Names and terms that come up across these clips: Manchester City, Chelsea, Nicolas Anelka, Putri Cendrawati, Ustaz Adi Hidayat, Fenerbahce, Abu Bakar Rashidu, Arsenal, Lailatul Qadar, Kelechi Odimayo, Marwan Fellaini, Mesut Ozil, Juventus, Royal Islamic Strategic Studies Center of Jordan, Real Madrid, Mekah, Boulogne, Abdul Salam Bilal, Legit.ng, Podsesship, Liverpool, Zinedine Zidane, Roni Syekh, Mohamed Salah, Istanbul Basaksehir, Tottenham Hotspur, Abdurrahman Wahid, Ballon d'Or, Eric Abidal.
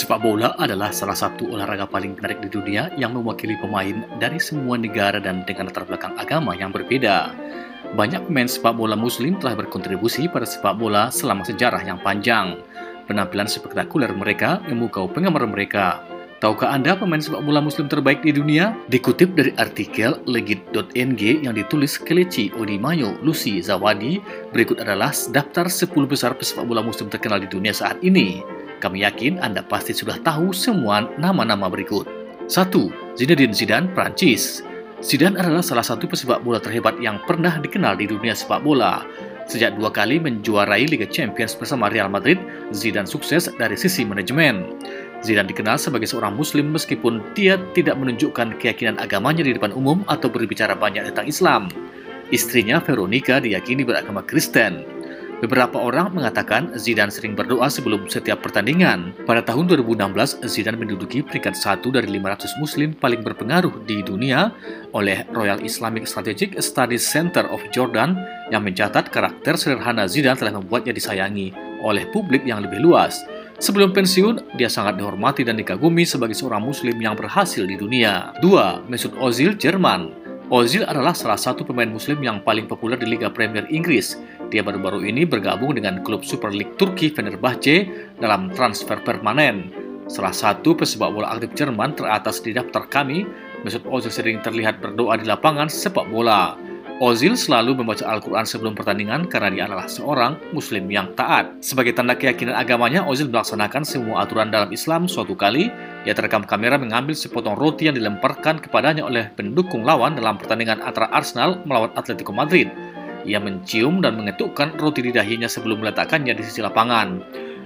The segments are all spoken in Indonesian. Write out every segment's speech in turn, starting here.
Sepak bola adalah salah satu olahraga paling menarik di dunia yang mewakili pemain dari semua negara dan dengan latar belakang agama yang berbeda. Banyak pemain sepak bola muslim telah berkontribusi pada sepak bola selama sejarah yang panjang. Penampilan spektakuler mereka memukau penggemar mereka. Tahukah Anda pemain sepak bola muslim terbaik di dunia? Dikutip dari artikel Legit.ng yang ditulis Kelechi Odimayo Lucy Zawadi, berikut adalah daftar 10 besar pesepak bola muslim terkenal di dunia saat ini. Kami yakin Anda pasti sudah tahu semua nama-nama berikut. 1. Zinedine Zidane, Prancis. Zidane adalah salah satu pesepak bola terhebat yang pernah dikenal di dunia sepak bola. Sejak 2 kali menjuarai Liga Champions bersama Real Madrid, Zidane sukses dari sisi manajemen. Zidane dikenal sebagai seorang muslim meskipun dia tidak menunjukkan keyakinan agamanya di depan umum atau berbicara banyak tentang Islam. Istrinya Veronica diyakini beragama Kristen. Beberapa orang mengatakan Zidane sering berdoa sebelum setiap pertandingan. Pada tahun 2016, Zidane menduduki peringkat 1 dari 500 muslim paling berpengaruh di dunia oleh Royal Islamic Strategic Studies Center of Jordan yang mencatat karakter sederhana Zidane telah membuatnya disayangi oleh publik yang lebih luas. Sebelum pensiun, dia sangat dihormati dan dikagumi sebagai seorang muslim yang berhasil di dunia. 2. Mesut Ozil, Jerman. Ozil adalah salah satu pemain muslim yang paling populer di Liga Premier Inggris. Dia baru-baru ini bergabung dengan klub Super League Turki Fenerbahce dalam transfer permanen. Salah satu pesepak bola aktif Jerman teratas di daftar kami, Mesut Ozil sering terlihat berdoa di lapangan sepak bola. Ozil selalu membaca Al-Quran sebelum pertandingan karena dia adalah seorang muslim yang taat. Sebagai tanda keyakinan agamanya, Ozil melaksanakan semua aturan dalam Islam. Suatu kali, ia terekam kamera mengambil sepotong roti yang dilemparkan kepadanya oleh pendukung lawan dalam pertandingan antara Arsenal melawan Atletico Madrid. Ia mencium dan mengetukkan roti di dahinya sebelum meletakkannya di sisi lapangan.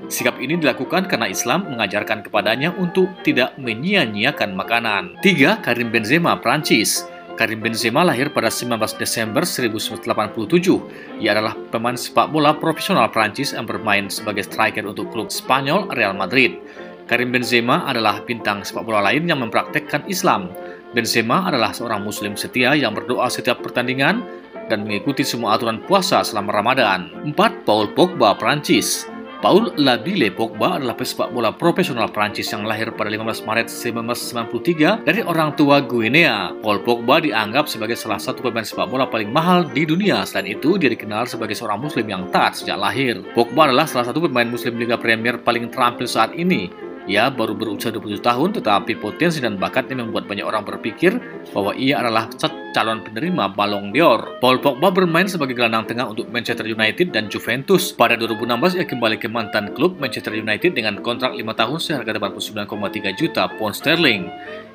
Sikap ini dilakukan karena Islam mengajarkan kepadanya untuk tidak menyia-nyiakan makanan. 3. Karim Benzema, Prancis. Karim Benzema lahir pada 19 Desember 1987. Ia adalah pemain sepak bola profesional Prancis yang bermain sebagai striker untuk klub Spanyol Real Madrid. Karim Benzema adalah bintang sepak bola lain yang mempraktekkan Islam. Benzema adalah seorang muslim setia yang berdoa setiap pertandingan dan mengikuti semua aturan puasa selama Ramadan. 4. Paul Pogba, Prancis. Paul Labile Pogba adalah pesepak bola profesional Prancis yang lahir pada 15 Maret 1993 dari orang tua Guinea. Paul Pogba dianggap sebagai salah satu pemain sepak bola paling mahal di dunia. Selain itu, dia dikenal sebagai seorang muslim yang taat sejak lahir. Pogba adalah salah satu pemain muslim Liga Premier paling terampil saat ini. Ia baru berusia 27 tahun, tetapi potensi dan bakatnya membuat banyak orang berpikir bahwa ia adalah calon penerima Ballon d'Or. Paul Pogba bermain sebagai gelandang tengah untuk Manchester United dan Juventus. Pada 2016, ia kembali ke mantan klub Manchester United dengan kontrak 5 tahun seharga 89,3 juta pound sterling.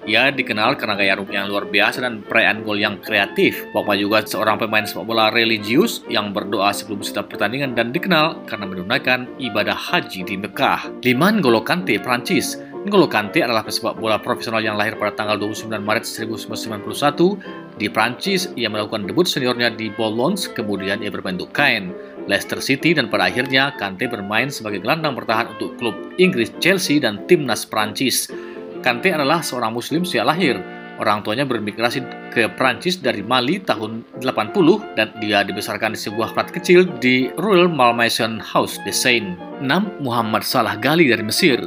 Ia dikenal karena gaya rupanya yang luar biasa dan perayaan gol yang kreatif. Pogba juga seorang pemain sepak bola religius yang berdoa sebelum setiap pertandingan dan dikenal karena menunaikan ibadah haji di Mekah. 5. N'Golo Kanté, Prancis. N'Golo Kanté adalah pesepak bola profesional yang lahir pada tanggal 29 Maret 1991 di Prancis. Ia melakukan debut seniornya di Boulogne, kemudian ia bermain Dukain, Leicester City, dan pada akhirnya Kanté bermain sebagai gelandang bertahan untuk klub Inggris Chelsea dan timnas Prancis. Kanté adalah seorang muslim sejak lahir. Orang tuanya bermigrasi ke Prancis dari Mali tahun 80 dan dia dibesarkan di sebuah flat kecil di Rural Malmaison House de Seine. 6. Mohamed Salah, Gali, dari Mesir.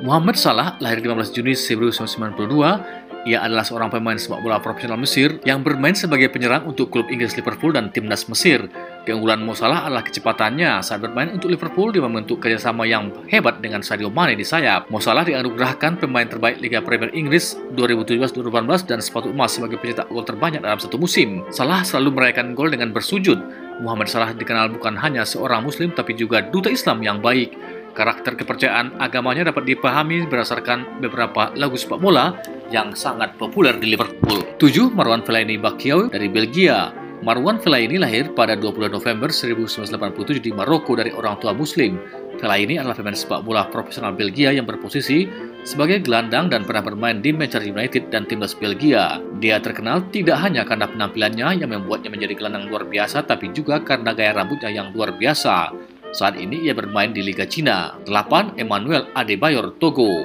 Mohamed Salah lahir 15 Juni 1992. Ia adalah seorang pemain sepak bola profesional Mesir yang bermain sebagai penyerang untuk klub Inggris Liverpool dan timnas Mesir. Keunggulan Mo Salah adalah kecepatannya. Saat bermain untuk Liverpool, dia membentuk kerjasama yang hebat dengan Sadio Mane di sayap. Mo Salah dianugerahkan pemain terbaik Liga Premier Inggris 2017-2018 dan sepatu emas sebagai pencetak gol terbanyak dalam satu musim. Salah selalu merayakan gol dengan bersujud. Mohamed Salah dikenal bukan hanya seorang muslim, tapi juga duta Islam yang baik. Karakter kepercayaan agamanya dapat dipahami berdasarkan beberapa lagu sepak bola yang sangat populer di Liverpool. 7. Marwan Fellaini, Bakayoko, dari Belgia. Marwan Fellaini lahir pada 20 November 1987 di Maroko dari orang tua muslim. Fellaini adalah pemain sepak bola profesional Belgia yang berposisi sebagai gelandang dan pernah bermain di Manchester United dan timnas Belgia. Dia terkenal tidak hanya karena penampilannya yang membuatnya menjadi gelandang luar biasa, tapi juga karena gaya rambutnya yang luar biasa. Saat ini ia bermain di Liga Cina. 8. Emmanuel Adebayor, Togo.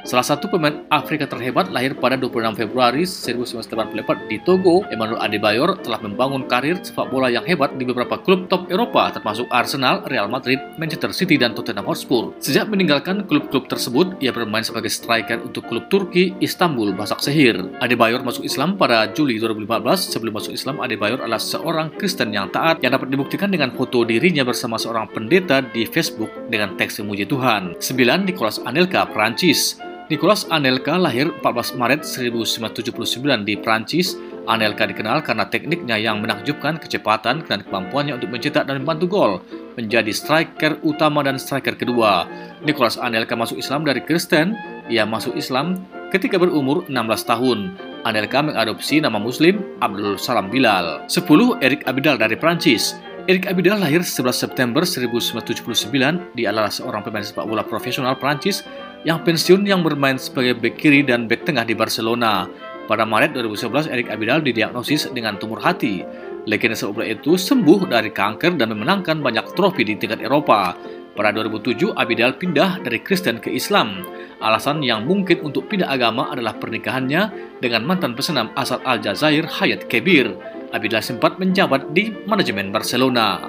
Salah satu pemain Afrika terhebat lahir pada 26 Februari 1984 di Togo, Emmanuel Adebayor telah membangun karir sepak bola yang hebat di beberapa klub top Eropa termasuk Arsenal, Real Madrid, Manchester City, dan Tottenham Hotspur. Sejak meninggalkan klub-klub tersebut, ia bermain sebagai striker untuk klub Turki Istanbul Basaksehir. Adebayor masuk Islam pada Juli 2014. Sebelum masuk Islam, Adebayor adalah seorang Kristen yang taat yang dapat dibuktikan dengan foto dirinya bersama seorang pendeta di Facebook dengan teks memuji Tuhan. 9. Nicolas Anelka, Perancis. Nicolas Anelka lahir 14 Maret 1979 di Prancis. Anelka dikenal karena tekniknya yang menakjubkan, kecepatan, dan kemampuannya untuk mencetak dan membantu gol. Menjadi striker utama dan striker kedua. Nicolas Anelka masuk Islam dari Kristen. Ia masuk Islam ketika berumur 16 tahun. Anelka mengadopsi nama Muslim Abdul Salam Bilal. 10. Eric Abidal dari Prancis. Eric Abidal lahir 11 September 1979. Dia adalah seorang pemain sepak bola profesional Prancis yang pensiun yang bermain sebagai bek kiri dan bek tengah di Barcelona. Pada Maret 2011, Eric Abidal didiagnosis dengan tumor hati. Legenda sepak bola itu sembuh dari kanker dan memenangkan banyak trofi di tingkat Eropa. Pada 2007, Abidal pindah dari Kristen ke Islam. Alasan yang mungkin untuk pindah agama adalah pernikahannya dengan mantan pesenam asal Aljazair Hayat Kebir. Abidal sempat menjabat di manajemen Barcelona.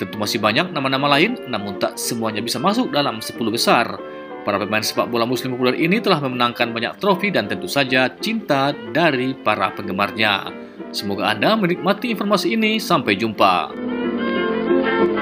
Tentu masih banyak nama-nama lain, namun tak semuanya bisa masuk dalam 10 besar. Para pemain sepak bola muslim populer ini telah memenangkan banyak trofi dan tentu saja cinta dari para penggemarnya. Semoga Anda menikmati informasi ini. Sampai jumpa.